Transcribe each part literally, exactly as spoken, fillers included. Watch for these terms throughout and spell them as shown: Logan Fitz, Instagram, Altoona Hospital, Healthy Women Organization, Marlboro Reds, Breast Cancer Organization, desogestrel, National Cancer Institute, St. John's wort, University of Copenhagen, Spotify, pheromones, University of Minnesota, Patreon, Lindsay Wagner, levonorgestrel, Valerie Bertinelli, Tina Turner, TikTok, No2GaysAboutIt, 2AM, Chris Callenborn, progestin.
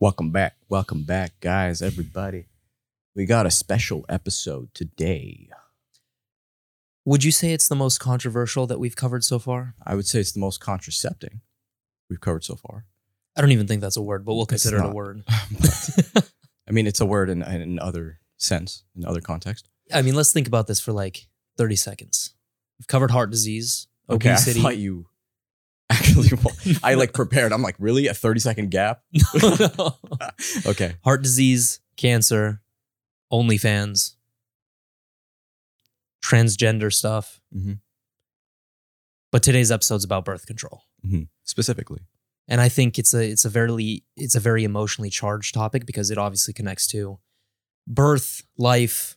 Welcome back. Welcome back, guys, everybody. We got a special episode today. Would you say it's the most controversial that we've covered so far? I would say it's the most contracepting we've covered so far. I don't even think that's a word, but we'll consider not, it a word. But, I mean, it's a word in, in other sense, in other context. I mean, let's think about this for like thirty seconds. We've covered heart disease, okay, obesity. I thought you... Actually, I like prepared. I'm like, really? A thirty second gap? No, no. Okay. Heart disease, cancer, OnlyFans, transgender stuff. Mm-hmm. But today's episode's about birth control. Mm-hmm. Specifically. And I think it's a it's a very it's a very emotionally charged topic because it obviously connects to birth, life,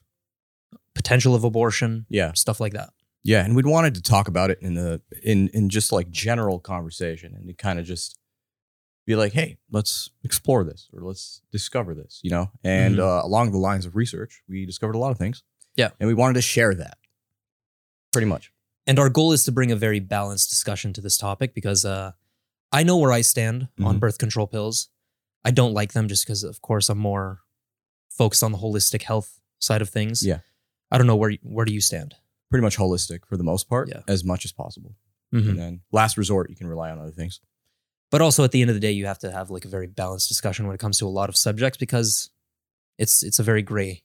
potential of abortion, yeah, stuff like that. Yeah, and we'd wanted to talk about it in the in in just like general conversation and to kind of just be like, hey, let's explore this or let's discover this, you know? And mm-hmm. uh, along the lines of research, we discovered a lot of things. Yeah. And we wanted to share that pretty much. And our goal is to bring a very balanced discussion to this topic because uh, I know where I stand mm-hmm. on birth control pills. I don't like them just because, of course, I'm more focused on the holistic health side of things. Yeah. I don't know, where where do you stand? Pretty much holistic for the most part, yeah, as much as possible. Mm-hmm. And then last resort, you can rely on other things. But also at the end of the day, you have to have like a very balanced discussion when it comes to a lot of subjects because it's it's a very gray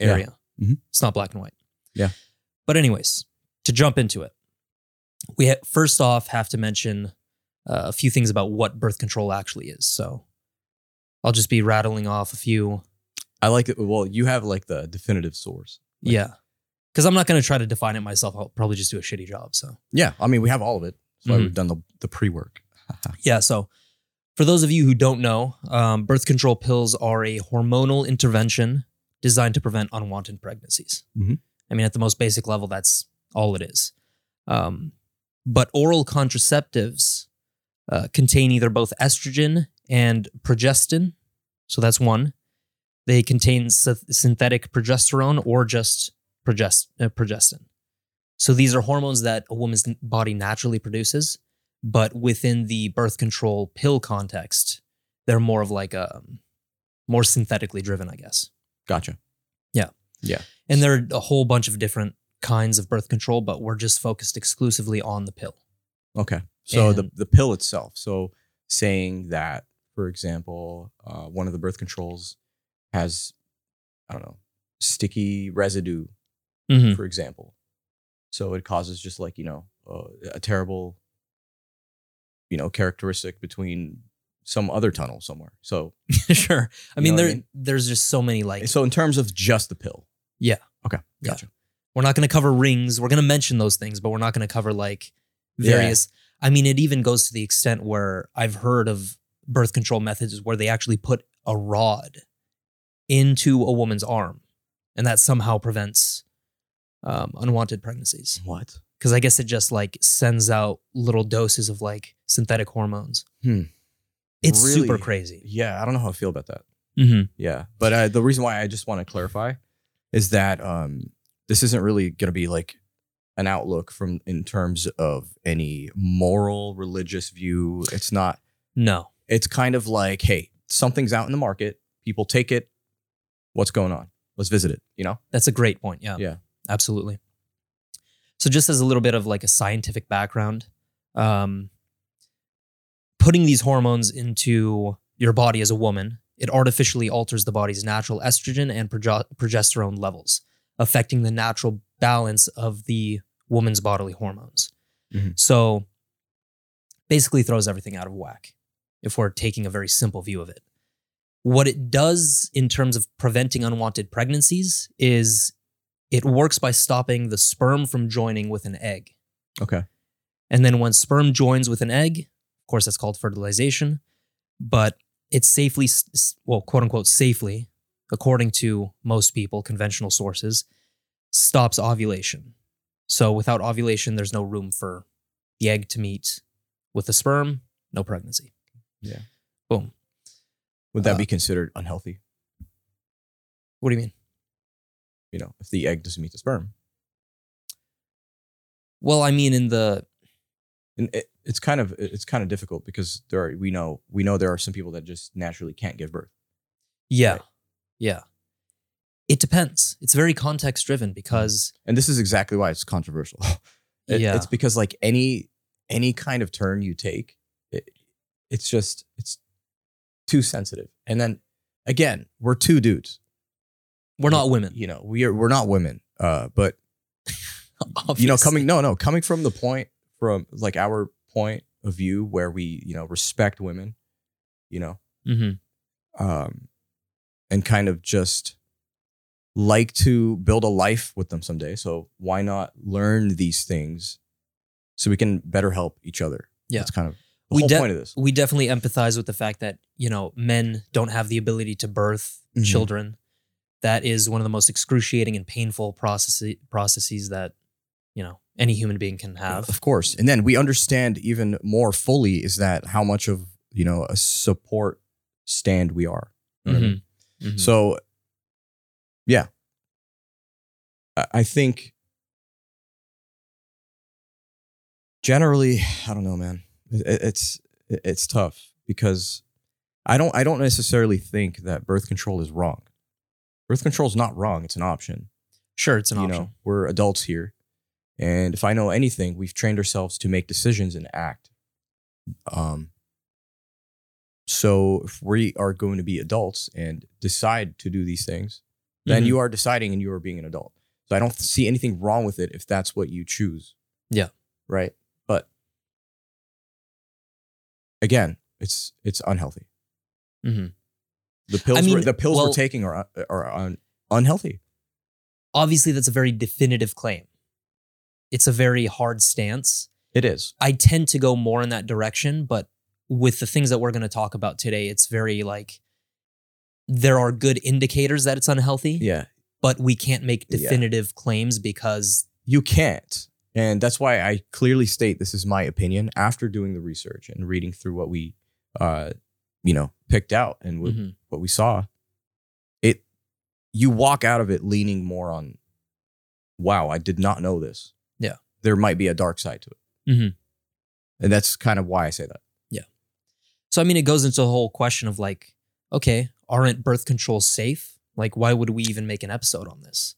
area. Yeah. Mm-hmm. It's not black and white. Yeah. But anyways, to jump into it, we ha- first off have to mention uh, a few things about what birth control actually is. So I'll just be rattling off a few. I like it. Well, you have like the definitive source. Like, yeah. Because I'm not going to try to define it myself. I'll probably just do a shitty job. So yeah, I mean, we have all of it. So mm-hmm. we've done the, the pre-work. Yeah. So for those of you who don't know, um, birth control pills are a hormonal intervention designed to prevent unwanted pregnancies. Mm-hmm. I mean, at the most basic level, that's all it is. Um, but oral contraceptives uh, contain either both estrogen and progestin. So that's one. They contain sy- synthetic progesterone or just Progest- uh, progestin. So these are hormones that a woman's body naturally produces, but within the birth control pill context, they're more of like a um, more synthetically driven, I guess. Gotcha. Yeah. Yeah. And there are a whole bunch of different kinds of birth control, but we're just focused exclusively on the pill. Okay. So and the, the pill itself. So saying that, for example, uh, one of the birth controls has, I don't know, sticky residue. Mm-hmm. For example. So it causes just like, you know, uh, a terrible, you know, characteristic between some other tunnel somewhere. So sure. I mean, there I mean? there's just so many like. So in terms of just the pill. Yeah. Okay. Gotcha. Yeah. We're not going to cover rings. We're going to mention those things, but we're not going to cover like various. Yeah. I mean, it even goes to the extent where I've heard of birth control methods where they actually put a rod into a woman's arm and that somehow prevents Um, unwanted pregnancies. What? Because I guess it just like sends out little doses of like synthetic hormones. Hmm. It's really super crazy. Yeah, I don't know how I feel about that. Mm-hmm. Yeah, but uh, the reason why I just want to clarify is that um, this isn't really going to be like an outlook from in terms of any moral, religious view. It's not. No. It's kind of like, hey, something's out in the market. People take it. What's going on? Let's visit it. You know? That's a great point. Yeah. Yeah. Absolutely. So just as a little bit of like a scientific background, um, putting these hormones into your body as a woman, it artificially alters the body's natural estrogen and proge- progesterone levels, affecting the natural balance of the woman's bodily hormones. Mm-hmm. So basically throws everything out of whack if we're taking a very simple view of it. What it does in terms of preventing unwanted pregnancies is it works by stopping the sperm from joining with an egg. Okay. And then when sperm joins with an egg, of course, that's called fertilization, but it's safely, well, quote unquote, safely, according to most people, conventional sources, stops ovulation. So without ovulation, there's no room for the egg to meet with the sperm, no pregnancy. Yeah. Boom. Would that uh, be considered unhealthy? What do you mean? You know, if the egg doesn't meet the sperm. Well, I mean, in the in, it's kind of it's kind of difficult because there are, we know we know there are some people that just naturally can't give birth. Yeah, right? Yeah. It depends. It's very context driven because, and this is exactly why it's controversial. it, yeah, it's because like any any kind of turn you take, it, it's just it's too sensitive. And then again, we're two dudes. We're not women. You know, we are. We're not women. Uh, but you know, coming no, no, coming from the point from like our point of view where we, you know, respect women, you know, mm-hmm. um, and kind of just like to build a life with them someday. So why not learn these things so we can better help each other? Yeah, that's kind of the we whole de- point of this. We definitely empathize with the fact that, you know, men don't have the ability to birth mm-hmm. children. That is one of the most excruciating and painful processes processes that, you know, any human being can have. Of course. And then we understand even more fully is that how much of, you know, a support stand we are. You know mm-hmm. what I mean? Mm-hmm. So, yeah, I think generally, I don't know, man, it's it's tough because I don't I don't necessarily think that birth control is wrong. Birth control is not wrong. It's an option. Sure, it's an you option. Know, we're adults here. And if I know anything, we've trained ourselves to make decisions and act. Um. So if we are going to be adults and decide to do these things, mm-hmm. then you are deciding and you are being an adult. So I don't see anything wrong with it if that's what you choose. Yeah. Right? But again, it's it's unhealthy. Mm-hmm. The pills, I mean, we're, the pills well, we're taking are are un, unhealthy. Obviously, that's a very definitive claim. It's a very hard stance. It is. I tend to go more in that direction, but with the things that we're going to talk about today, it's very like there are good indicators that it's unhealthy. Yeah. But we can't make definitive yeah. claims because you can't. And that's why I clearly state this is my opinion after doing the research and reading through what we uh you know, picked out and what, mm-hmm. what we saw, it, you walk out of it leaning more on, wow, I did not know this. Yeah. There might be a dark side to it. Mm-hmm. And that's kind of why I say that. Yeah. So, I mean, it goes into the whole question of like, okay, aren't birth controls safe? Like, why would we even make an episode on this?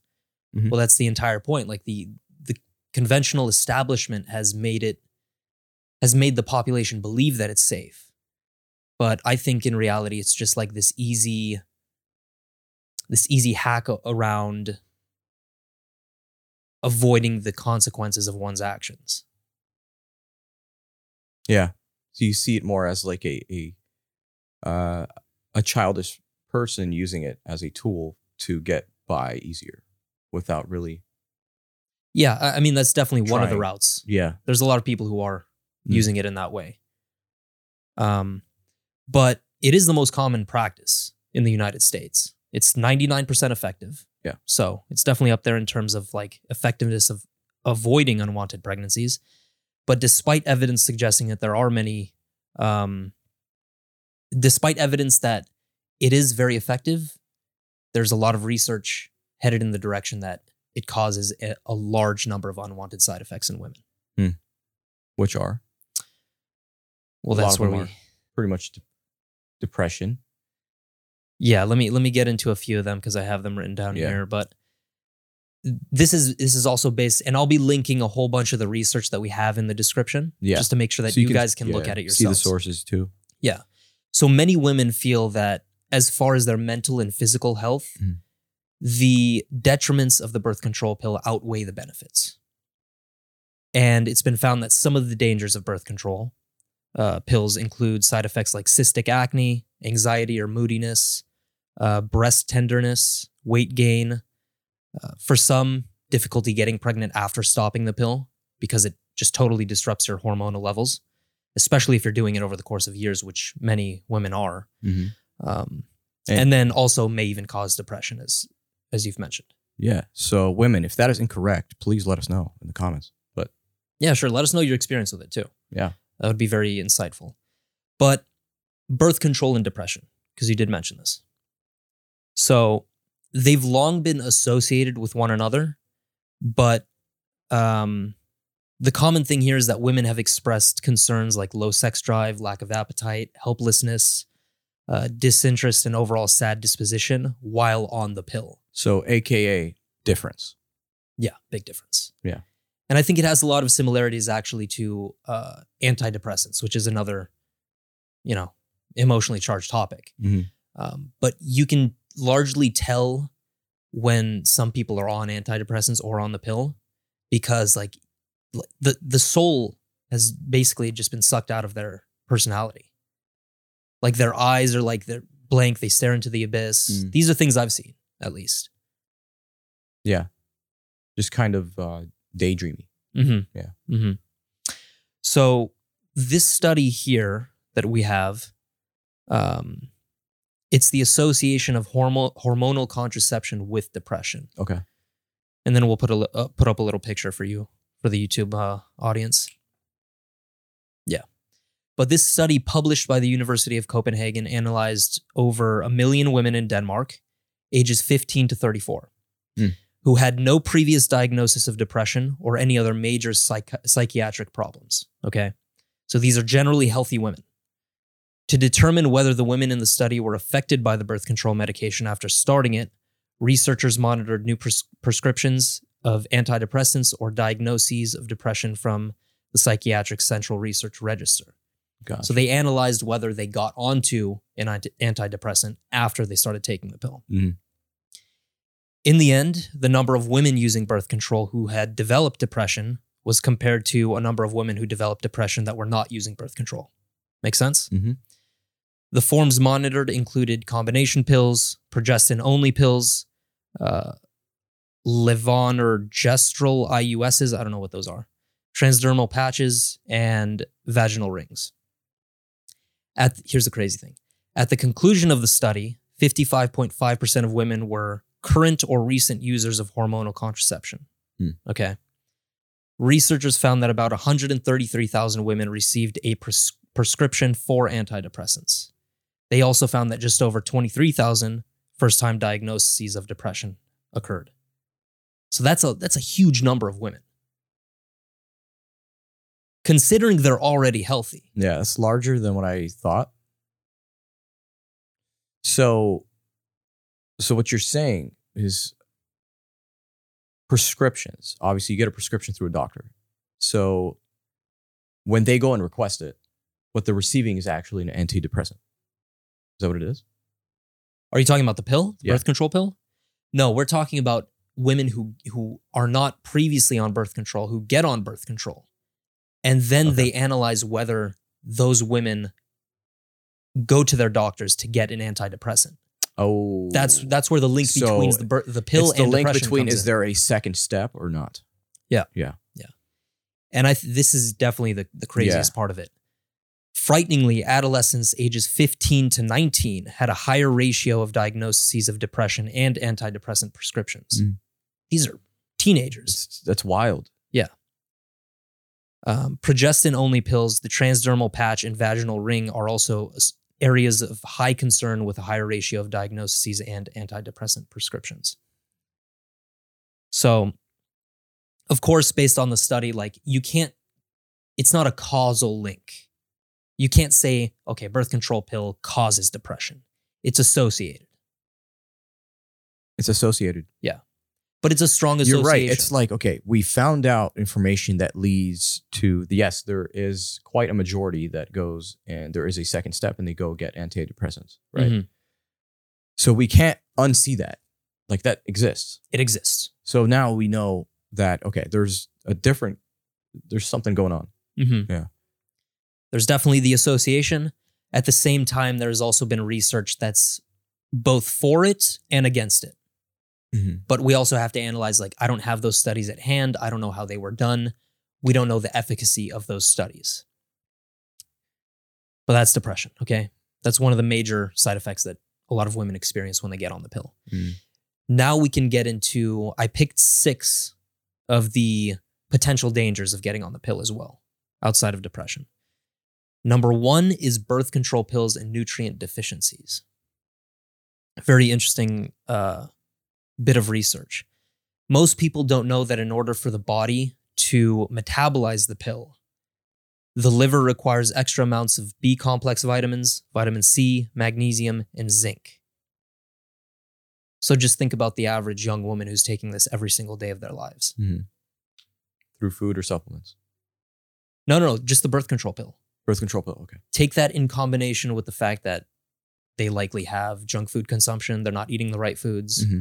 Mm-hmm. Well, that's the entire point. Like the, the conventional establishment has made it, has made the population believe that it's safe. But I think in reality, it's just like this easy, this easy hack around avoiding the consequences of one's actions. Yeah. So you see it more as like a a, uh, a childish person using it as a tool to get by easier without really. Yeah. I mean, that's definitely trying. One of the routes. Yeah. There's a lot of people who are mm. using it in that way. Um. But it is the most common practice in the United States. It's ninety-nine percent effective. Yeah. So it's definitely up there in terms of like effectiveness of avoiding unwanted pregnancies. But despite evidence suggesting that there are many, um, despite evidence that it is very effective, there's a lot of research headed in the direction that it causes a, a large number of unwanted side effects in women. Hmm. Which are? Well, that's where we... Pretty much... De- Depression. Yeah, let me let me get into a few of them because I have them written down yeah. here. But this is this is also based, and I'll be linking a whole bunch of the research that we have in the description, yeah. just to make sure that so you, you can, guys can yeah, look at it yourselves. See the sources too. Yeah. So many women feel that as far as their mental and physical health, mm. the detriments of the birth control pill outweigh the benefits. And it's been found that some of the dangers of birth control Uh, pills include side effects like cystic acne, anxiety or moodiness, uh, breast tenderness, weight gain. Uh, for some, difficulty getting pregnant after stopping the pill because it just totally disrupts your hormonal levels, especially if you're doing it over the course of years, which many women are. Mm-hmm. Um, and, and then also may even cause depression, as as you've mentioned. Yeah. So women, if that is incorrect, please let us know in the comments. But yeah, sure. Let us know your experience with it too. Yeah. That would be very insightful. But birth control and depression, because you did mention this. So they've long been associated with one another, but um, The common thing here is that women have expressed concerns like low sex drive, lack of appetite, helplessness, uh, disinterest, and overall sad disposition while on the pill. So, A K A difference. Yeah, big difference. Yeah. And I think it has a lot of similarities actually to uh, antidepressants, which is another, you know, emotionally charged topic. Mm-hmm. Um, but you can largely tell when some people are on antidepressants or on the pill because like the the soul has basically just been sucked out of their personality. Like their eyes are like they're blank. They stare into the abyss. Mm. These are things I've seen, at least. Yeah. Just kind of uh, daydreamy. Mm-hmm. Yeah. Mm-hmm. So this study here that we have, um, it's the association of hormo- hormonal contraception with depression. Okay. And then we'll put a uh, put up a little picture for you, for the YouTube uh, audience. Yeah. But this study published by the University of Copenhagen analyzed over a million women in Denmark, ages fifteen to thirty-four, mm. who had no previous diagnosis of depression or any other major psych- psychiatric problems. Okay. So these are generally healthy women. To determine whether the women in the study were affected by the birth control medication after starting it, researchers monitored new pres- prescriptions of antidepressants or diagnoses of depression from the Psychiatric Central Research Register. Gotcha. So they analyzed whether they got onto an anti- antidepressant after they started taking the pill. Mm. In the end, the number of women using birth control who had developed depression was compared to a number of women who developed depression that were not using birth control. Make sense? Mm-hmm. The forms monitored included combination pills, progestin-only pills, uh, levonorgestrel I U Ss, I don't know what those are, transdermal patches, and vaginal rings. At the, here's the crazy thing. At the conclusion of the study, fifty-five point five percent of women were current or recent users of hormonal contraception. Mm. Okay. Researchers found that about one hundred thirty-three thousand women received a pres- prescription for antidepressants. They also found that just over twenty-three thousand first-time diagnoses of depression occurred. So that's a that's a huge number of women. Considering they're already healthy. Yeah, it's larger than what I thought. So, so what you're saying is prescriptions. Obviously, you get a prescription through a doctor. So when they go and request it, what they're receiving is actually an antidepressant. Is that what it is? Are you talking about the pill? The yeah. birth control pill? No, we're talking about women who, who are not previously on birth control, who get on birth control. And then okay. they analyze whether those women go to their doctors to get an antidepressant. Oh. That's that's where the link so between the, bir- the pill it's and the link depression between, comes is in. There a second step or not? Yeah. Yeah. Yeah. And I th- this is definitely the, the craziest yeah. part of it. Frighteningly, adolescents ages fifteen to nineteen had a higher ratio of diagnoses of depression and antidepressant prescriptions. Mm. These are teenagers. It's, that's wild. Yeah. Um, progestin-only pills, the transdermal patch, and vaginal ring are also areas of high concern with a higher ratio of diagnoses and antidepressant prescriptions. So, of course, based on the study, like you can't, it's not a causal link. You can't say, okay, birth control pill causes depression. It's associated. It's associated. Yeah. But it's a strong association. You're right. It's like, okay, we found out information that leads to, the, yes, there is quite a majority that goes and there is a second step and they go get antidepressants, right? Mm-hmm. So we can't unsee that. Like that exists. It exists. So now we know that, okay, there's a different, there's something going on. Mm-hmm. Yeah. There's definitely the association. At the same time, there's also been research that's both for it and against it. Mm-hmm. But we also have to analyze, like, I don't have those studies at hand. I don't know how they were done. We don't know the efficacy of those studies. But that's depression, okay? That's one of the major side effects that a lot of women experience when they get on the pill. Mm. Now we can get into, I picked six of the potential dangers of getting on the pill as well, outside of depression. Number one is birth control pills and nutrient deficiencies. A very interesting uh, bit of research. Most people don't know that in order for the body to metabolize the pill, the liver requires extra amounts of B-complex vitamins, vitamin C, magnesium, and zinc. So just think about the average young woman who's taking this every single day of their lives. Mm-hmm. Through food or supplements? No, no, no, just the birth control pill. Birth control pill, okay. Take that in combination with the fact that they likely have junk food consumption. They're not eating the right foods. Mm-hmm.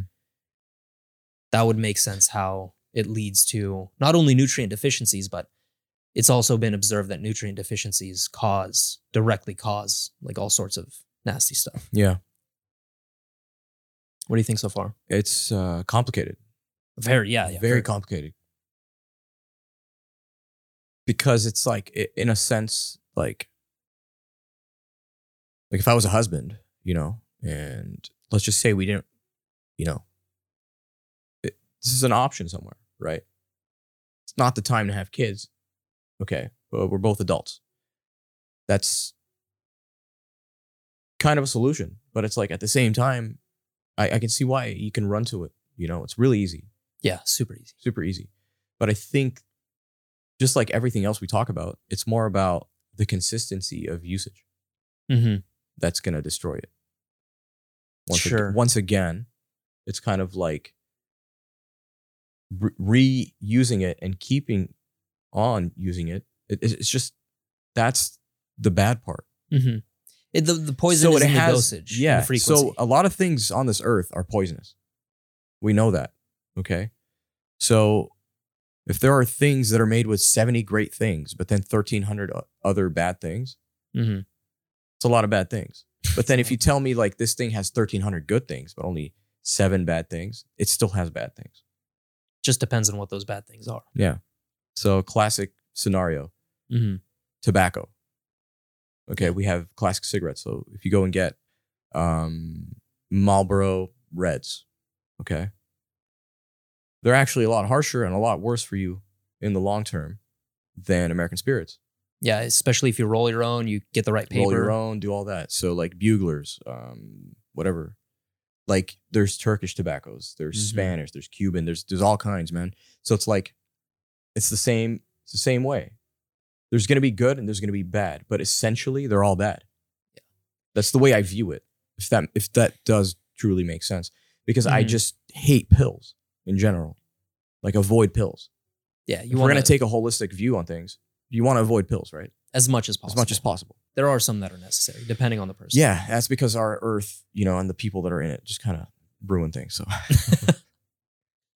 That would make sense how it leads to not only nutrient deficiencies, but it's also been observed that nutrient deficiencies cause, directly cause, like all sorts of nasty stuff. Yeah. What do you think so far? It's uh, complicated. Very, yeah. yeah very, very complicated. Because it's like, in a sense, like, like if I was a husband, you know, and let's just say we didn't, you know, it, this is an option somewhere, right? It's not the time to have kids. Okay, well, we're both adults. That's kind of a solution, but it's like at the same time, I, I can see why you can run to it. You know, it's really easy. Yeah, super easy. Super easy. But I think just like everything else we talk about, it's more about the consistency of usage. Mm-hmm. That's going to destroy it. Once sure. Again, once again, it's kind of like re- reusing it and keeping on using it. it. It's just, that's the bad part. Mm-hmm. It, the, the poison so is it in has, the dosage, yeah, the frequency. So a lot of things on this earth are poisonous. We know that, okay? So if there are things that are made with seventy great things, but then thirteen hundred other bad things, mm-hmm. It's a lot of bad things. But then if you tell me like this thing has thirteen hundred good things, but only seven bad things, it still has bad things. Just depends on what those bad things are. Yeah. So classic scenario, mm-hmm. Tobacco. Okay, we have classic cigarettes. So if you go and get um, Marlboro Reds, okay, they're actually a lot harsher and a lot worse for you in the long term than American Spirits. Yeah, especially if you roll your own, you get the right paper. Roll your own, do all that. So like Buglers, um, whatever. Like there's Turkish tobaccos, there's mm-hmm. Spanish, there's Cuban, there's there's all kinds, man. So it's like, it's the same, it's the same way. There's going to be good and there's going to be bad, but essentially they're all bad. Yeah. That's the way I view it. If that if that does truly make sense, because mm-hmm. I just hate pills in general. Like avoid pills. Yeah, you if wanna, we're going to take a holistic view on things. You want to avoid pills, right? As much as possible. As much as possible. There are some that are necessary, depending on the person. Yeah, that's because our earth, you know, and the people that are in it just kind of ruin things. So,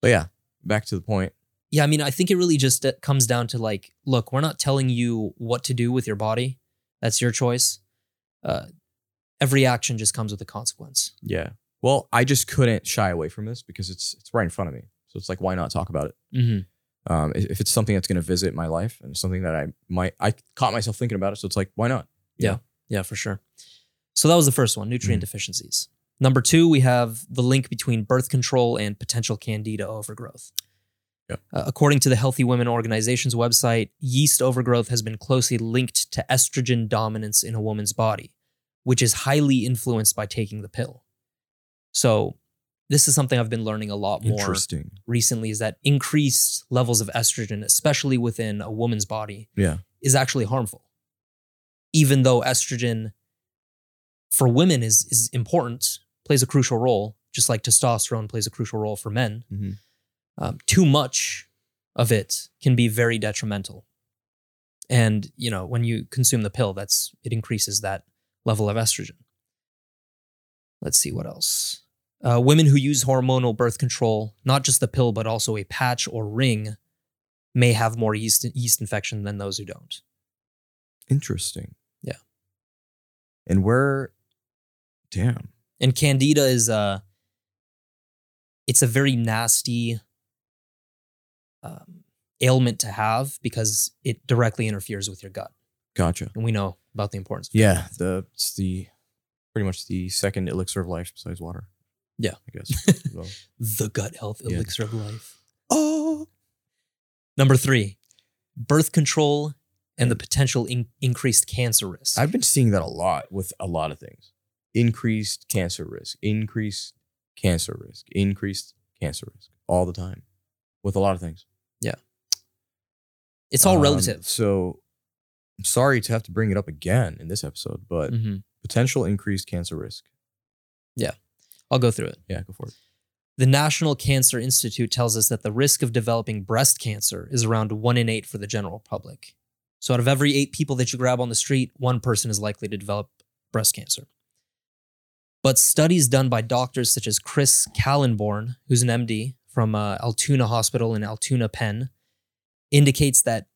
but yeah, back to the point. Yeah, I mean, I think it really just comes down to like, look, we're not telling you what to do with your body. That's your choice. Uh, every action just comes with a consequence. Yeah. Well, I just couldn't shy away from this because it's it's right in front of me. So it's like, why not talk about it? Mm-hmm. Um, if it's something that's going to visit my life and something that I might, I caught myself thinking about it. So it's like, why not? You yeah. Know? Yeah, for sure. So that was the first one, nutrient mm-hmm. deficiencies. Number two, we have the link between birth control and potential candida overgrowth. Yeah. Uh, according to the Healthy Women Organization's website, yeast overgrowth has been closely linked to estrogen dominance in a woman's body, which is highly influenced by taking the pill. So this is something I've been learning a lot more recently, is that increased levels of estrogen, especially within a woman's body, yeah. is actually harmful. Even though estrogen for women is, is important, plays a crucial role, just like testosterone plays a crucial role for men. Mm-hmm. Um, too much of it can be very detrimental. And, you know, when you consume the pill, that's it increases that level of estrogen. Let's see what else. Uh, women who use hormonal birth control, not just the pill, but also a patch or ring, may have more yeast yeast infection than those who don't. Interesting. Yeah. And we're... Damn. And candida is a... It's a very nasty um, ailment to have because it directly interferes with your gut. Gotcha. And we know about the importance of yeah, that. The, it's the pretty much the second elixir of life besides water. Yeah, I guess. Well, the gut health elixir yeah. of life. Oh. Number three, birth control and the potential in- increased cancer risk. I've been seeing that a lot with a lot of things. Increased cancer risk, increased cancer risk, increased cancer risk all the time with a lot of things. Yeah. It's all um, relative. So I'm sorry to have to bring it up again in this episode, but mm-hmm. potential increased cancer risk. Yeah, I'll go through it. Yeah, go for it. The National Cancer Institute tells us that the risk of developing breast cancer is around one in eight for the general public. So out of every eight people that you grab on the street, one person is likely to develop breast cancer. But studies done by doctors such as Chris Callenborn, who's an M D from uh, Altoona Hospital in Altoona, Penn, indicates that,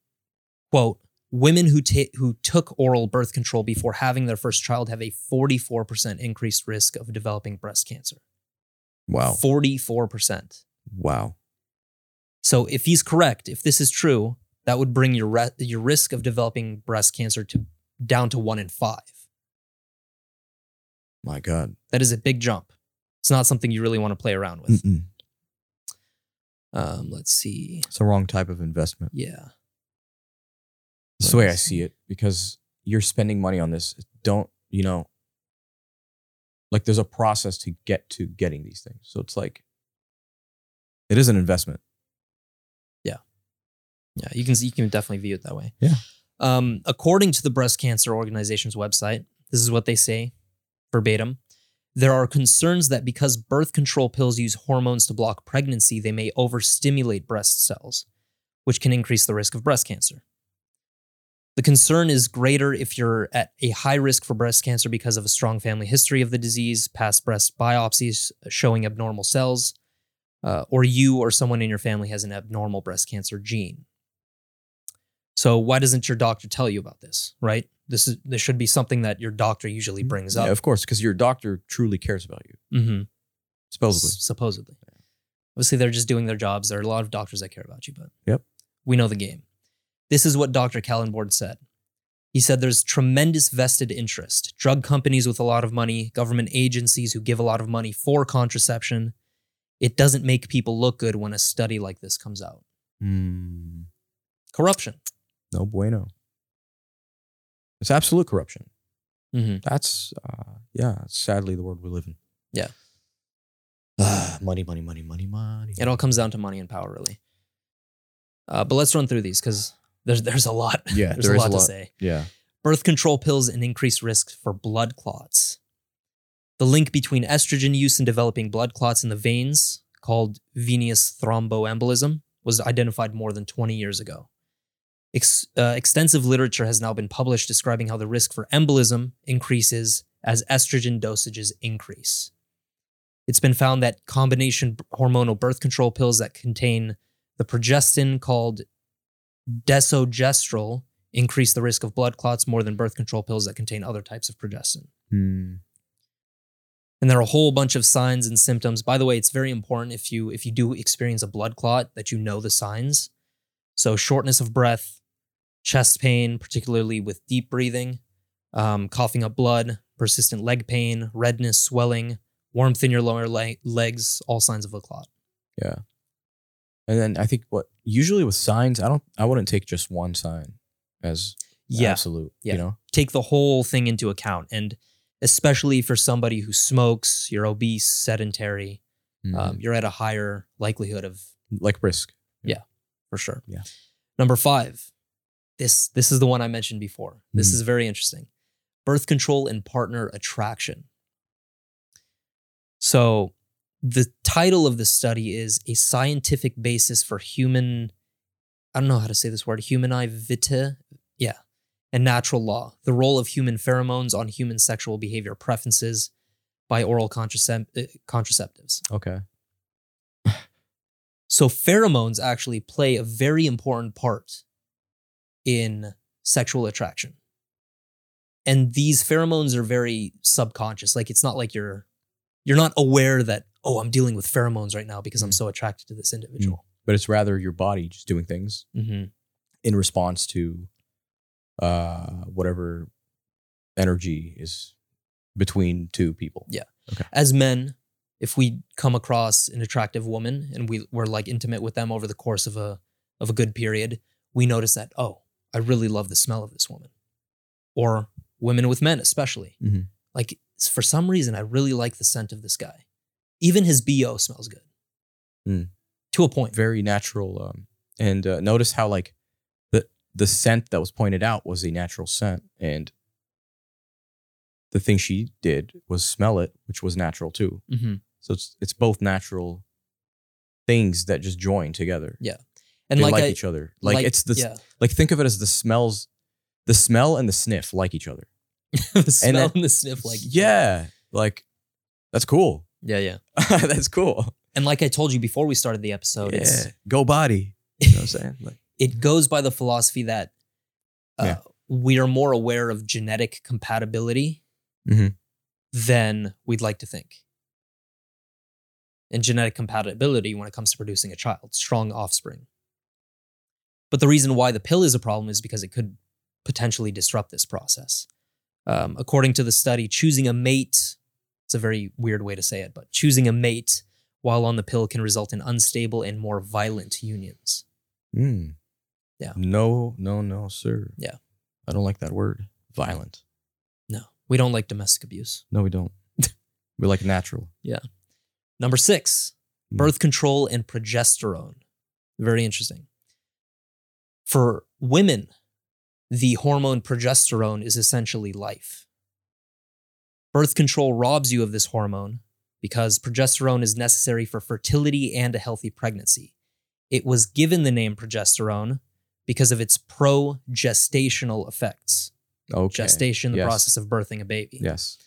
quote, women who, t- who took oral birth control before having their first child have a forty-four percent increased risk of developing breast cancer. Wow. forty-four percent. Wow. So if he's correct, if this is true, that would bring your re- your risk of developing breast cancer to down to one in five. My God. That is a big jump. It's not something you really want to play around with. Mm-mm. Um, let's see. It's the wrong type of investment. Yeah. That's the way I see it, because you're spending money on this. Don't, you know, like there's a process to get to getting these things. So it's like, it is an investment. Yeah. Yeah. You can you can definitely view it that way. Yeah. Um, according to the Breast Cancer Organization's website, this is what they say. Verbatim, there are concerns that because birth control pills use hormones to block pregnancy, they may overstimulate breast cells, which can increase the risk of breast cancer. The concern is greater if you're at a high risk for breast cancer because of a strong family history of the disease, past breast biopsies showing abnormal cells, uh, or you or someone in your family has an abnormal breast cancer gene. So why doesn't your doctor tell you about this, right? This is this should be something that your doctor usually brings up. Yeah, of course, because your doctor truly cares about you. Mm-hmm. Supposedly. S- supposedly. Yeah. Obviously, they're just doing their jobs. There are a lot of doctors that care about you, but yep. We know the game. This is what Doctor Callenborn said. He said there's tremendous vested interest. Drug companies with a lot of money, government agencies who give a lot of money for contraception. It doesn't make people look good when a study like this comes out. Mm. Corruption. No bueno. It's absolute corruption. Mm-hmm. That's, uh, yeah, sadly the world we live in. Yeah. Uh, money, money, money, money, money. It all comes down to money and power, really. Uh, but let's run through these because there's, there's a lot. Yeah, there's there a, lot a lot to say. Yeah. Birth control pills and increased risk for blood clots. The link between estrogen use and developing blood clots in the veins, called venous thromboembolism, was identified more than twenty years ago. Ex- uh, extensive literature has now been published describing how the risk for embolism increases as estrogen dosages increase. It's been found that combination hormonal birth control pills that contain the progestin called desogestrel increase the risk of blood clots more than birth control pills that contain other types of progestin. Mm. And there are a whole bunch of signs and symptoms. By the way, it's very important if you if you do experience a blood clot that you know the signs. So shortness of breath, chest pain, particularly with deep breathing, um, coughing up blood, persistent leg pain, redness, swelling, warmth in your lower le- legs, all signs of a clot. Yeah. And then I think what usually with signs, I don't, I wouldn't take just one sign as yeah. absolute, yeah. you know, take the whole thing into account. And especially for somebody who smokes, you're obese, sedentary, mm-hmm. um, you're at a higher likelihood of like risk. Yeah. yeah. For sure. Yeah. Number five, this this is the one I mentioned before. This mm. is very interesting. Birth control and partner attraction. So the title of the study is A Scientific Basis for Human, I don't know how to say this word, humani vitae, yeah, and Natural Law, the Role of Human Pheromones on Human Sexual Behavior Preferences by Oral Contracept- uh, Contraceptives. Okay. So pheromones actually play a very important part in sexual attraction. And these pheromones are very subconscious. Like it's not like you're you're not aware that, oh, I'm dealing with pheromones right now because mm-hmm. I'm so attracted to this individual. But it's rather your body just doing things mm-hmm. in response to uh, whatever energy is between two people. Yeah. Okay. As men, if we come across an attractive woman and we, we're like intimate with them over the course of a of a good period, we notice that, oh, I really love the smell of this woman. Or women with men especially. Mm-hmm. Like, for some reason, I really like the scent of this guy. Even his B O smells good. Mm. To a point. Very natural. Um, and uh, notice how like the the scent that was pointed out was a natural scent, and the thing she did was smell it, which was natural too. Mm-hmm. So it's it's both natural things that just join together. Yeah, and they like, like I, each other. Like, like it's the yeah. like think of it as the smells, the smell and the sniff like each other. The smell and, that, and the sniff like each yeah, other. Like that's cool. Yeah, yeah, that's cool. And like I told you before we started the episode, yeah. it's go body. You know what I'm saying? Like, it goes by the philosophy that uh, yeah. we are more aware of genetic compatibility mm-hmm. than we'd like to think. And genetic compatibility when it comes to producing a child, strong offspring. But the reason why the pill is a problem is because it could potentially disrupt this process. Um, according to the study, choosing a mate, it's a very weird way to say it, but choosing a mate while on the pill can result in unstable and more violent unions. Mm. Yeah. No, no, no, sir. Yeah. I don't like that word. Violent. No, we don't like domestic abuse. No, we don't. We like natural. Yeah. Number six, mm. birth control and progesterone. Very interesting. For women, the hormone progesterone is essentially life. Birth control robs you of this hormone because progesterone is necessary for fertility and a healthy pregnancy. It was given the name progesterone because of its progestational effects. Okay. Gestation, the yes. process of birthing a baby. Yes.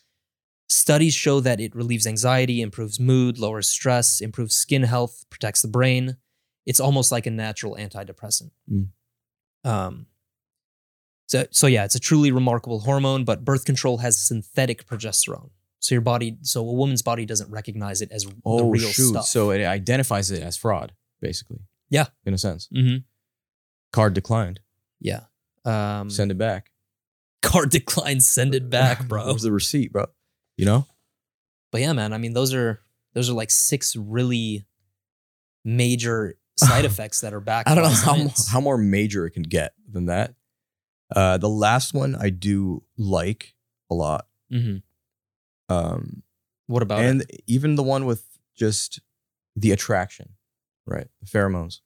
Studies show that it relieves anxiety, improves mood, lowers stress, improves skin health, protects the brain. It's almost like a natural antidepressant. Mm. Um. So, so yeah, it's a truly remarkable hormone, but birth control has synthetic progesterone. So your body, so a woman's body doesn't recognize it as oh, the real shoot. stuff. So it identifies it as fraud. Basically. Yeah. In a sense. Mm-hmm. Card declined. Yeah. Um, send it back. Card declined, send it back, bro. Where's the receipt, bro? You know? But yeah, man, I mean, those are those are like six really major side effects that are back. I don't know how, how more major it can get than that. Uh, the last one I do like a lot. Mm-hmm. Um, what about and it? Even the one with just the attraction. Right. The pheromones.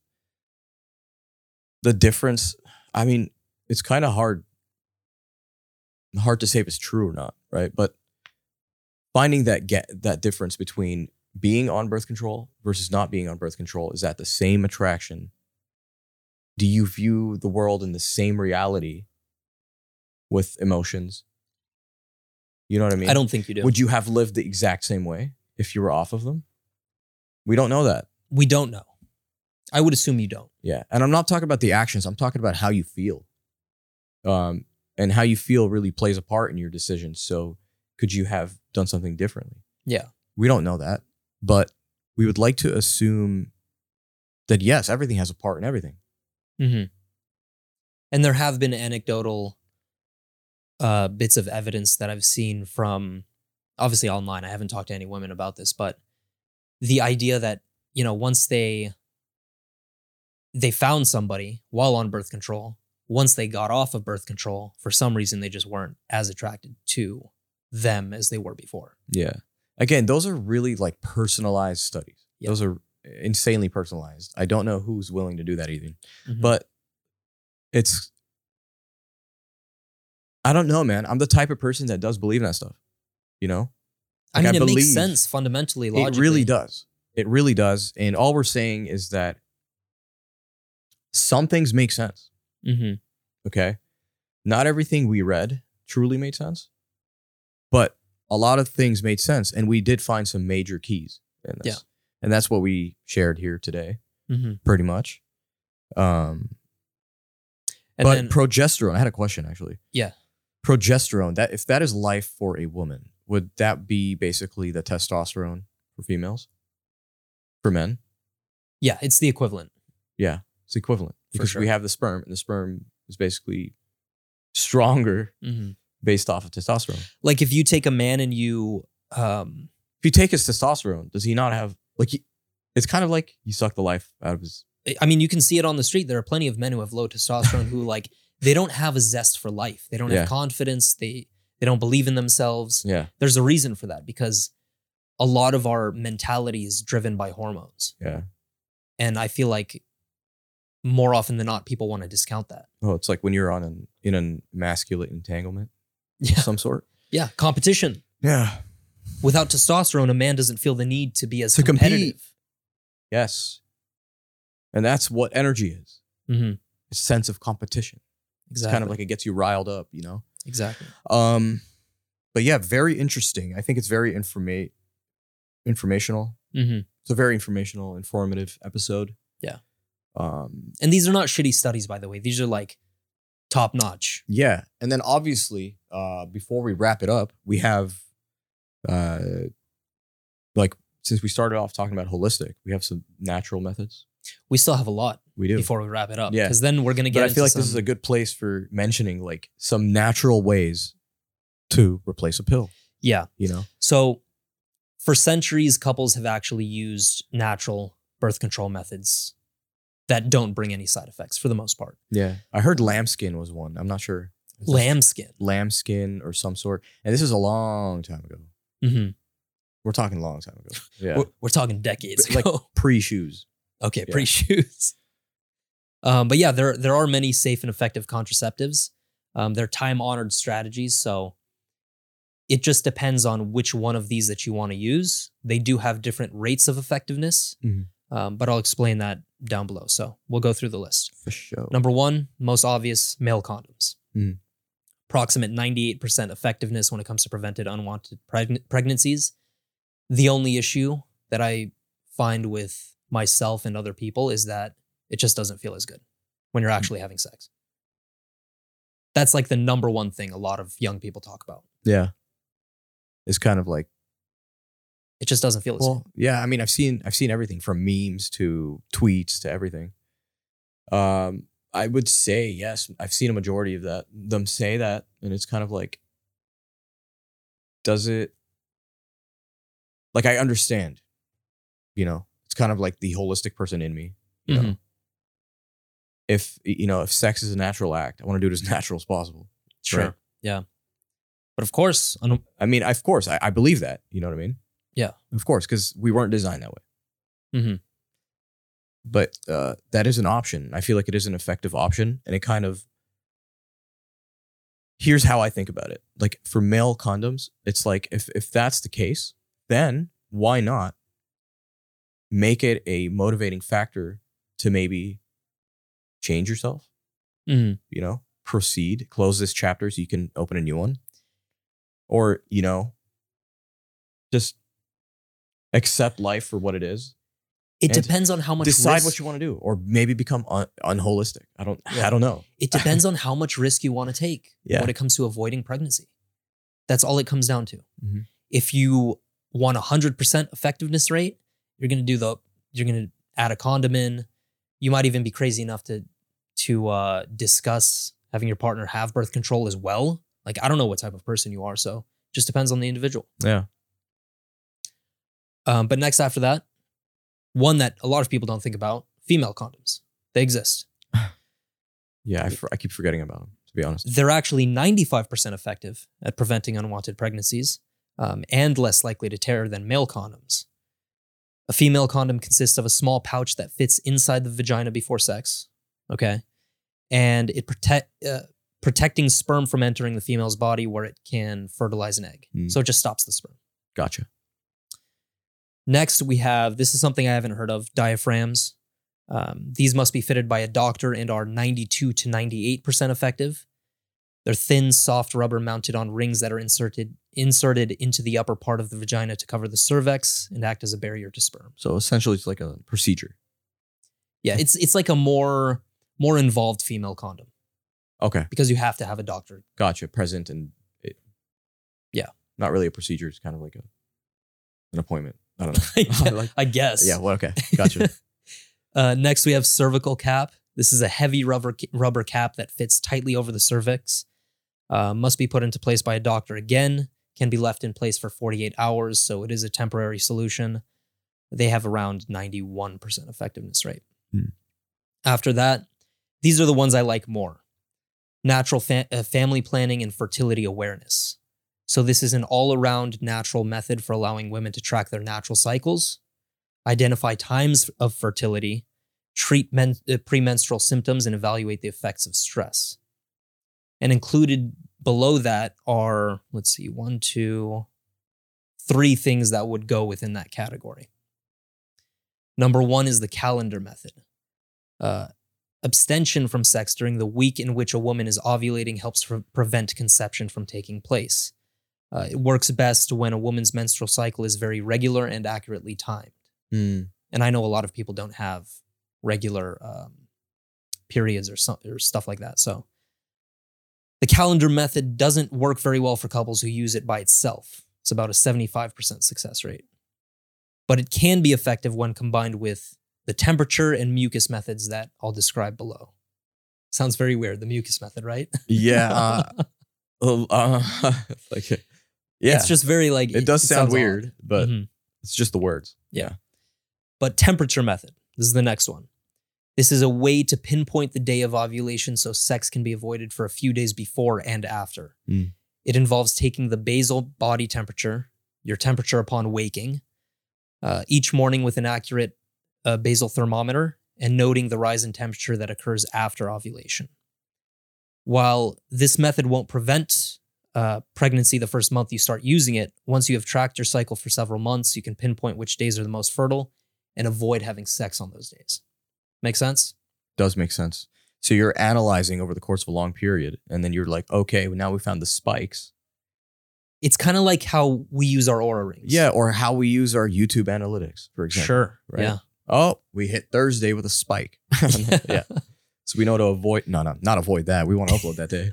The difference, I mean, it's kind of hard. Hard to say if it's true or not, right? But finding that get that difference between being on birth control versus not being on birth control, is that the same attraction? Do you view the world in the same reality with emotions? You know what I mean? I don't think you do. Would you have lived the exact same way if you were off of them? We don't know that. We don't know. I would assume you don't. Yeah. And I'm not talking about the actions. I'm talking about how you feel. Um, and how you feel really plays a part in your decisions. So could you have done something differently? Yeah. We don't know that. But we would like to assume that, yes, everything has a part in everything. Mm-hmm. And there have been anecdotal uh, bits of evidence that I've seen from, obviously online. I haven't talked to any women about this, but the idea that, you know, once they they found somebody while on birth control, once they got off of birth control, for some reason, they just weren't as attracted to them as they were before. Yeah. Again, those are really like personalized studies. Yep. Those are insanely personalized. I don't know who's willing to do that either. Mm-hmm. But it's, I don't know, man. I'm the type of person that does believe in that stuff, you know? Like, I mean, I it makes sense fundamentally, logically. It really does. It really does. And all we're saying is that some things make sense. Mm-hmm. Okay. Not everything we read truly made sense, but a lot of things made sense. And we did find some major keys in this. Yeah. And that's what we shared here today, mm-hmm. pretty much. Um, and but then, progesterone, I had a question actually. Yeah. Progesterone, that if that is life for a woman, would that be basically the testosterone for females? For men? Yeah, it's the equivalent. Yeah, it's equivalent. Because sure. we have the sperm, and the sperm is basically stronger mm-hmm. based off of testosterone. Like if you take a man and you... Um, if you take his testosterone, does he not have... like he, it's kind of like you suck the life out of his... I mean, you can see it on the street. There are plenty of men who have low testosterone who like, they don't have a zest for life. They don't yeah. have confidence. They, they don't believe in themselves. Yeah. There's a reason for that because... a lot of our mentality is driven by hormones. Yeah. And I feel like more often than not, people want to discount that. Oh, it's like when you're on an in an emasculate entanglement yeah. of some sort. Yeah, competition. Yeah. Without testosterone, a man doesn't feel the need to be as to competitive. Compete. Yes. And that's what energy is. Mm-hmm. It's a sense of competition. Exactly. It's kind of like it gets you riled up, you know? Exactly. Um, but yeah, very interesting. I think it's very informa- informational. Mm-hmm. It's a very informational, informative episode. Yeah. Um, and these are not shitty studies, by the way. These are like top notch. Yeah. And then obviously, uh, before we wrap it up, we have, uh, like, since we started off talking about holistic, we have some natural methods. We still have a lot. We do. Before we wrap it up. Yeah. Because then we're going to get but I feel like some... this is a good place for mentioning like some natural ways to replace a pill. Yeah. You know? So for centuries, couples have actually used natural birth control methods that don't bring any side effects for the most part. Yeah. I heard lambskin was one. I'm not sure. Lambskin. Lambskin or some sort. And this is a long time ago. Mm-hmm. We're talking a long time ago. Yeah. We're, we're talking decades ago. Like pre-shoes. Okay, yeah. Pre-shoes. Um, but yeah, there there are many safe and effective contraceptives. Um, they're time-honored strategies, so it just depends on which one of these that you want to use. They do have different rates of effectiveness, mm-hmm. um, but I'll explain that down below. So we'll go through the list. For sure. Number one, most obvious, male condoms. Mm. Approximate ninety-eight percent effectiveness when it comes to prevented unwanted pregn- pregnancies. The only issue that I find with myself and other people is that it just doesn't feel as good when you're actually having sex. That's like the number one thing a lot of young people talk about. Yeah. It's kind of like, it just doesn't feel as well, good. Yeah. I mean, I've seen, I've seen everything from memes to tweets to everything. Um, I would say, yes, I've seen a majority of that, them say that. And it's kind of like, does it, like, I understand, you know, it's kind of like the holistic person in me. You know? Mm-hmm. If, you know, if sex is a natural act, I want to do it as natural as possible. Sure. Right? Yeah. But of course, I, I mean, of course, I, I believe that. You know what I mean? Yeah. Of course, because we weren't designed that way. Mm-hmm. But uh, that is an option. I feel like it is an effective option. And it kind of, here's how I think about it. Like for male condoms, it's like, if if that's the case, then why not make it a motivating factor to maybe change yourself, mm-hmm. you know, proceed, close this chapter so you can open a new one, or, you know, just accept life for what it is. It depends on how much decide risk. What you want to do, or maybe become un- unholistic. I don't, yeah. I don't know. It depends on how much risk you want to take yeah. when it comes to avoiding pregnancy. That's all it comes down to. Mm-hmm. If you want a hundred percent effectiveness rate, you're going to do the, you're going to add a condom in. You might even be crazy enough to to uh, discuss having your partner have birth control as well. Like, I don't know what type of person you are, so it just depends on the individual. Yeah. Um, but next after that, one that a lot of people don't think about, female condoms. They exist. yeah, I, for, I keep forgetting about them, to be honest. They're actually ninety-five percent effective at preventing unwanted pregnancies um, and less likely to tear than male condoms. A female condom consists of a small pouch that fits inside the vagina before sex, okay? And it protect uh, protecting sperm from entering the female's body where it can fertilize an egg. Mm. So it just stops the sperm. Gotcha. Next, we have, this is something I haven't heard of, diaphragms. Um, these must be fitted by a doctor and are ninety-two to ninety-eight percent effective. They're thin, soft rubber mounted on rings that are inserted inserted into the upper part of the vagina to cover the cervix and act as a barrier to sperm. So essentially it's like a procedure. Yeah, it's it's like a more more involved female condom. Okay. Because you have to have a doctor. Gotcha, present and it, yeah. Not really a procedure, it's kind of like a an appointment. I don't know. yeah, like, I guess. Yeah, well, okay. Gotcha. uh, next we have cervical cap. This is a heavy rubber rubber cap that fits tightly over the cervix. Uh, must be put into place by a doctor again. Can be left in place for forty-eight hours, so it is a temporary solution. They have around ninety-one percent effectiveness rate. Hmm. After that, these are the ones I like more. Natural fa- uh, family planning and fertility awareness. So this is an all-around natural method for allowing women to track their natural cycles, identify times of fertility, treat men, uh, premenstrual symptoms, and evaluate the effects of stress. And included below that are, let's see, one, two, three things that would go within that category. Number one is the calendar method. Uh, abstention from sex during the week in which a woman is ovulating helps pre- prevent conception from taking place. Uh, it works best when a woman's menstrual cycle is very regular and accurately timed. Mm. And I know a lot of people don't have regular um, periods or, some, or stuff like that. So the calendar method doesn't work very well for couples who use it by itself. It's about a seventy-five percent success rate. But it can be effective when combined with the temperature and mucus methods that I'll describe below. Sounds very weird, the mucus method, right? Yeah. Uh, uh, like, yeah. It's just very like... It, it does it sound weird, odd. But mm-hmm. It's just the words. Yeah. yeah. But temperature method. This is the next one. This is a way to pinpoint the day of ovulation so sex can be avoided for a few days before and after. Mm. It involves taking the basal body temperature, your temperature upon waking, Uh, each morning with an accurate uh, basal thermometer and noting the rise in temperature that occurs after ovulation. While this method won't prevent uh, pregnancy the first month you start using it, once you have tracked your cycle for several months, you can pinpoint which days are the most fertile and avoid having sex on those days. Make sense? Does make sense. So you're analyzing over the course of a long period, and then you're like, okay, well, now we found the spikes. It's kind of like how we use our aura rings. Yeah, or how we use our YouTube analytics, for example. Sure, right? Yeah. Oh, we hit Thursday with a spike. Yeah. So we know to avoid, no, no, not avoid that. We want to upload that day.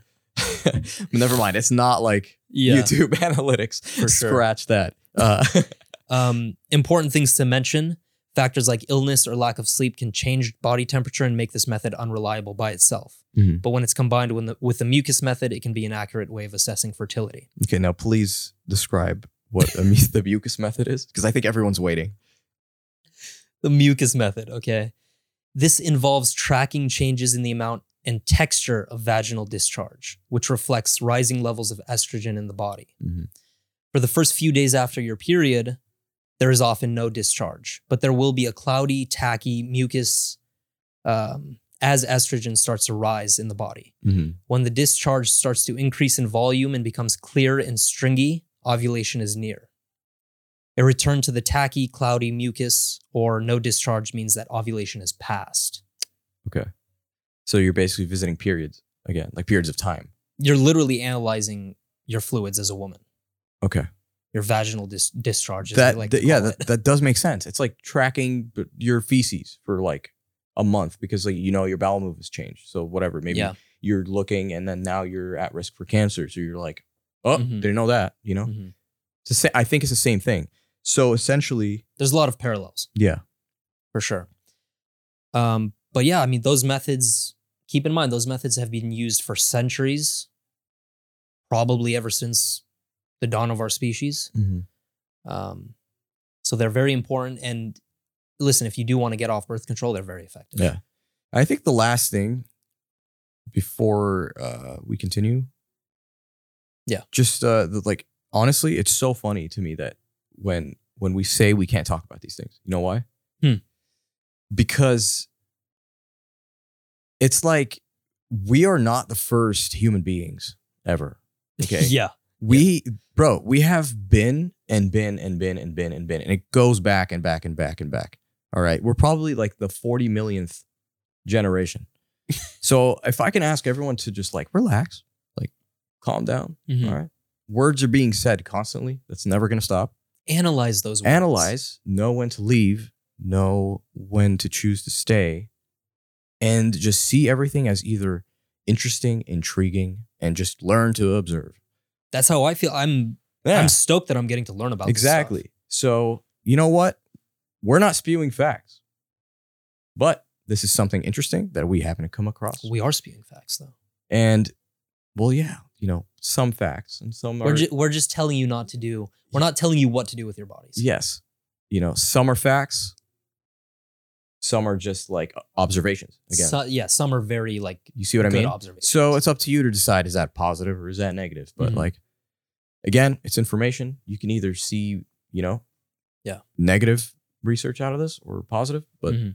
Never mind. It's not like yeah. YouTube analytics. For sure. Scratch that. Uh, um, important things to mention. Factors like illness or lack of sleep can change body temperature and make this method unreliable by itself. Mm-hmm. But when it's combined with the, with the mucus method, it can be an accurate way of assessing fertility. Okay, now please describe what a, the mucus method is, because I think everyone's waiting. The mucus method, okay. This involves tracking changes in the amount and texture of vaginal discharge, which reflects rising levels of estrogen in the body. Mm-hmm. For the first few days after your period, there is often no discharge, but there will be a cloudy, tacky mucus um, as estrogen starts to rise in the body. Mm-hmm. When the discharge starts to increase in volume and becomes clear and stringy, ovulation is near. A return to the tacky, cloudy mucus or no discharge means that ovulation has passed. Okay. So you're basically visiting periods again, like periods of time. You're literally analyzing your fluids as a woman. Okay. Your vaginal dis- discharge. That, like th- yeah, that, that does make sense. It's like tracking your feces for like a month because like you know your bowel movements change. So whatever, maybe yeah. you're looking and then now you're at risk for cancer. So you're like, oh, mm-hmm. didn't know that, you know? Mm-hmm. It's sa- I think it's the same thing. So essentially... There's a lot of parallels. Yeah. For sure. Um, but yeah, I mean, those methods, keep in mind, those methods have been used for centuries, probably ever since... the dawn of our species. Mm-hmm. Um, so they're very important. And listen, if you do want to get off birth control, they're very effective. Yeah. I think the last thing before uh, we continue. Yeah. Just uh, the, like, honestly, it's so funny to me that when, when we say we can't talk about these things, you know why? Hmm. Because it's like, we are not the first human beings ever. Okay. Yeah. We, yeah. bro, we have been and been and been and been and been, and it goes back and back and back and back. All right. We're probably like the forty millionth generation. So if I can ask everyone to just like relax, like calm down. Mm-hmm. All right. Words are being said constantly. That's never going to stop. Analyze those words. Analyze, know when to leave, know when to choose to stay, and just see everything as either interesting, intriguing, and just learn to observe. That's how I feel. I'm yeah. I'm stoked that I'm getting to learn about exactly. this stuff. Exactly. So, you know what? We're not spewing facts. But this is something interesting that we happen to come across. We are spewing facts, though. And, well, yeah, you know, some facts and some we're are... Ju- we're just telling you not to do... We're not telling you what to do with your bodies. Yes. You know, some are facts. Some are just, like, observations. Again. So, yeah, some are very, like, you see what I mean? Observations. So it's up to you to decide, is that positive or is that negative? But, mm-hmm. like, again, it's information. You can either see, you know, yeah, negative research out of this or positive. But mm-hmm.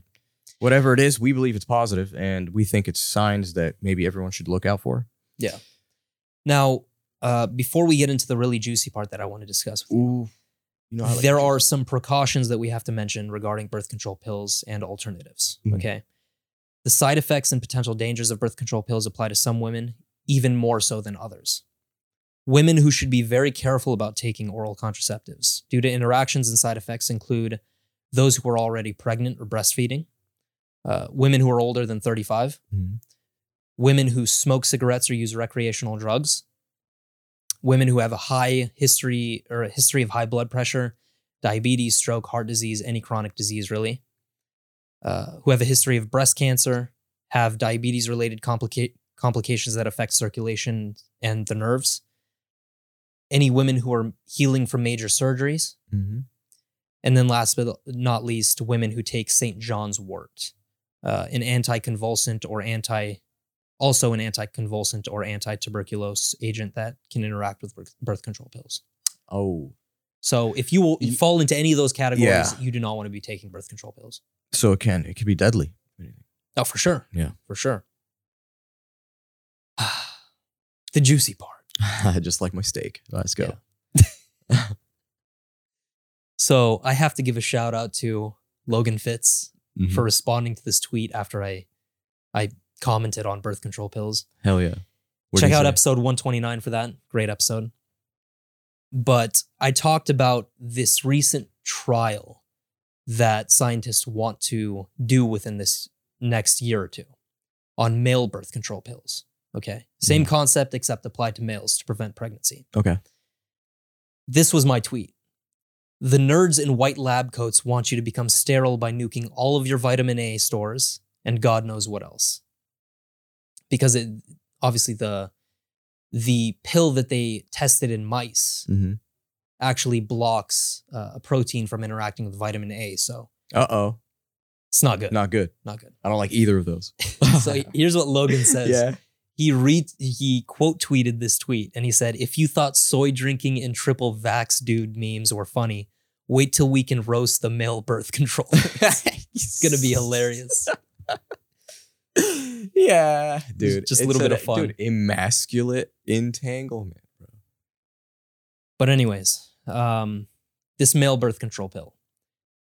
whatever it is, we believe it's positive, and we think it's signs that maybe everyone should look out for. Yeah. Now, uh, before we get into the really juicy part that I want to discuss with you, Ooh, you know how there like are some precautions that we have to mention regarding birth control pills and alternatives. Mm-hmm. Okay. The side effects and potential dangers of birth control pills apply to some women, even more so than others. Women who should be very careful about taking oral contraceptives due to interactions and side effects include those who are already pregnant or breastfeeding, uh, women who are older than thirty-five, mm-hmm. women who smoke cigarettes or use recreational drugs, women who have a high history or a history of high blood pressure, diabetes, stroke, heart disease, any chronic disease really, uh, who have a history of breast cancer, have diabetes-related complica- complications that affect circulation and the nerves, any women who are healing from major surgeries, mm-hmm. and then last but not least, women who take Saint John's wort, uh, an anticonvulsant or anti, also an anticonvulsant or anti-tuberculose agent that can interact with birth control pills. Oh. So if you will you, fall into any of those categories, yeah. you do not want to be taking birth control pills. So it can, it can be deadly. Oh, for sure. Yeah. For sure. The juicy part. I just like my steak. Let's go. Yeah. So I have to give a shout out to Logan Fitz mm-hmm. for responding to this tweet after I I commented on birth control pills. Hell yeah. What Check out say? episode one twenty-nine for that. Great episode. But I talked about this recent trial that scientists want to do within this next year or two on male birth control pills. Okay. Same mm. concept, except applied to males to prevent pregnancy. Okay. This was my tweet. The nerds in white lab coats want you to become sterile by nuking all of your vitamin A stores and God knows what else. Because it, obviously the, the pill that they tested in mice mm-hmm. actually blocks uh, a protein from interacting with vitamin A. So, uh-oh. It's not good. Not good. Not good. I don't like either of those. So here's what Logan says. Yeah. He read, he quote tweeted this tweet and he said, if you thought soy drinking and triple vax dude memes were funny, wait till we can roast the male birth control. It's going to be hilarious. Yeah, dude. Just, just a little bit a, of fun. Dude, emasculate entanglement, bro. But anyways, um, this male birth control pill.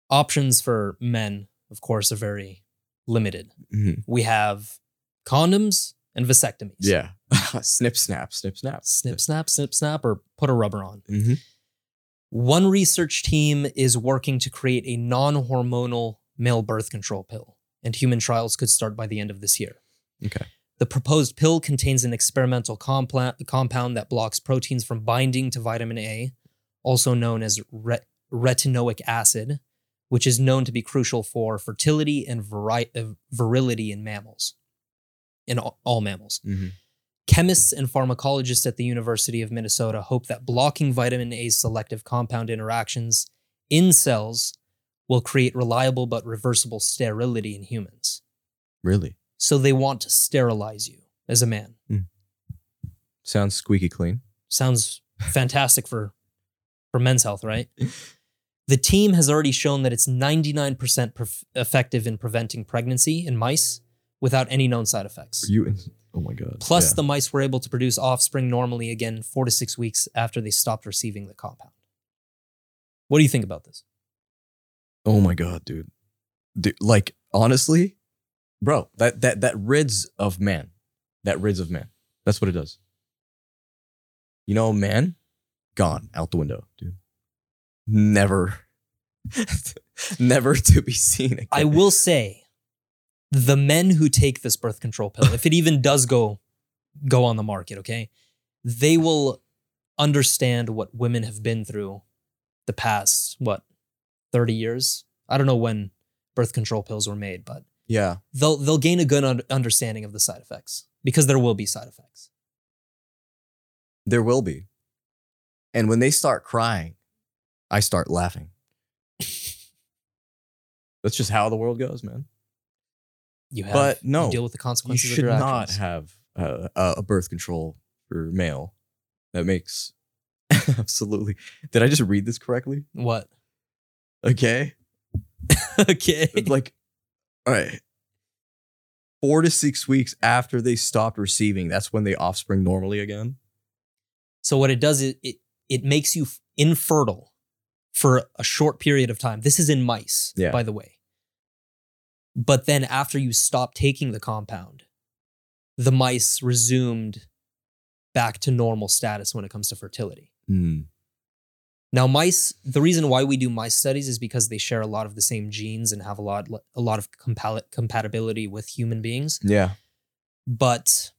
Options for men, of course, are very limited. Mm-hmm. We have condoms. And vasectomies. Yeah. Snip, snap, snip, snap. Snip, snap, snip, snap, or put a rubber on. Mm-hmm. One research team is working to create a non-hormonal male birth control pill, and human trials could start by the end of this year. Okay. The proposed pill contains an experimental compla- compound that blocks proteins from binding to vitamin A, also known as ret- retinoic acid, which is known to be crucial for fertility and viri- uh, virility in mammals. In all mammals. Mm-hmm. Chemists and pharmacologists at the University of Minnesota hope that blocking vitamin A's selective compound interactions in cells will create reliable but reversible sterility in humans. Really? So they want to sterilize you as a man. Mm. Sounds squeaky clean. Sounds fantastic for, for men's health, right? The team has already shown that it's ninety-nine percent pre- effective in preventing pregnancy in mice, without any known side effects. Are you in, oh my God. Plus, yeah. the mice were able to produce offspring normally again four to six weeks after they stopped receiving the compound. What do you think about this? Oh my God, dude. dude like, honestly, bro, that, that, that rids of man. That rids of man. That's what it does. You know, man, gone out the window, dude. Never, never to be seen again. I will say, the men who take this birth control pill, if it even does go, go on the market, okay, they will understand what women have been through the past, what, thirty years? I don't know when birth control pills were made, but yeah, they'll they'll gain a good understanding of the side effects because there will be side effects. There will be. And when they start crying, I start laughing. That's just how the world goes, man. You have, but no, you deal with the consequences of your actions. You should not have uh, a birth control for male. That makes absolutely. Did I just read this correctly? What? Okay. Okay. Like, All right. Four to six weeks after they stopped receiving, that's when they offspring normally again. So what it does is it, it makes you infertile for a short period of time. This is in mice, yeah. by the way. But then after you stop taking the compound, the mice resumed back to normal status when it comes to fertility. Mm. Now mice, the reason why we do mice studies is because they share a lot of the same genes and have a lot a lot of compa- compatibility with human beings. Yeah. But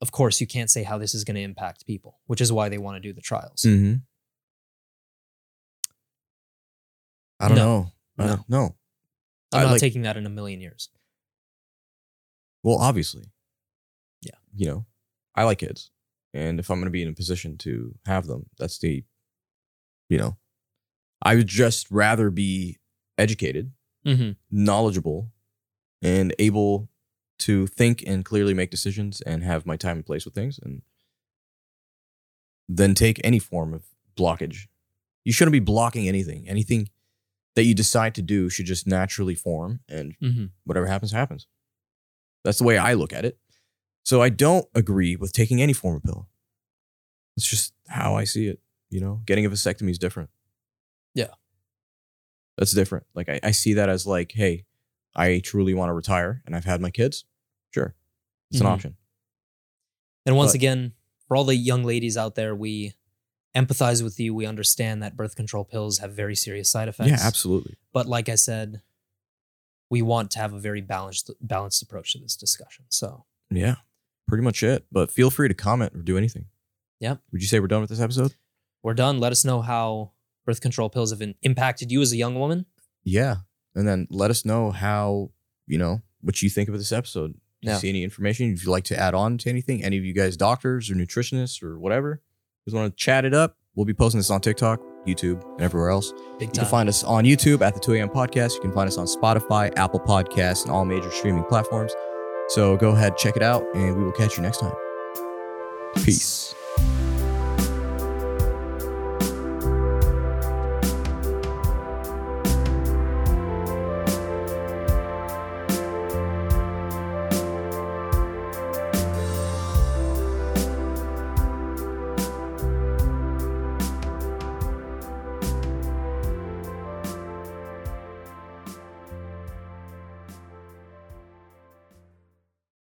of course you can't say how this is going to impact people, which is why they want to do the trials. Mm-hmm. I don't no. know. I no. don't know. I'm I, not like, taking that in a million years. Well, obviously. Yeah. You know, I like kids. And if I'm going to be in a position to have them, that's the... You know, I would just rather be educated, mm-hmm. knowledgeable, and able to think and clearly make decisions and have my time and place with things and then take any form of blockage. You shouldn't be blocking anything. Anything that you decide to do should just naturally form and mm-hmm. whatever happens, happens. That's the way I look at it. So I don't agree with taking any form of pill. It's just how I see it. You know, getting a vasectomy is different. Yeah. That's different. Like, I, I see that as like, hey, I truly want to retire and I've had my kids. Sure. It's mm-hmm. an option. And once but, again, for all the young ladies out there, we empathize with you. We understand that birth control pills have very serious side effects. Yeah, absolutely. But like I said, we want to have a very balanced, balanced approach to this discussion. So. Yeah, pretty much it. But feel free to comment or do anything. Yeah. Would you say we're done with this episode? We're done. Let us know how birth control pills have impacted you as a young woman. Yeah. And then let us know how, you know, what you think about this episode. Do yeah. you see any information? If you'd like to add on to anything, any of you guys, doctors or nutritionists or whatever, just want to chat it up. We'll be posting this on TikTok, YouTube, and everywhere else. Big time. You can find us on YouTube at the two a.m. Podcast. You can find us on Spotify, Apple Podcasts, and all major streaming platforms. So go ahead, check it out, and we will catch you next time. Peace.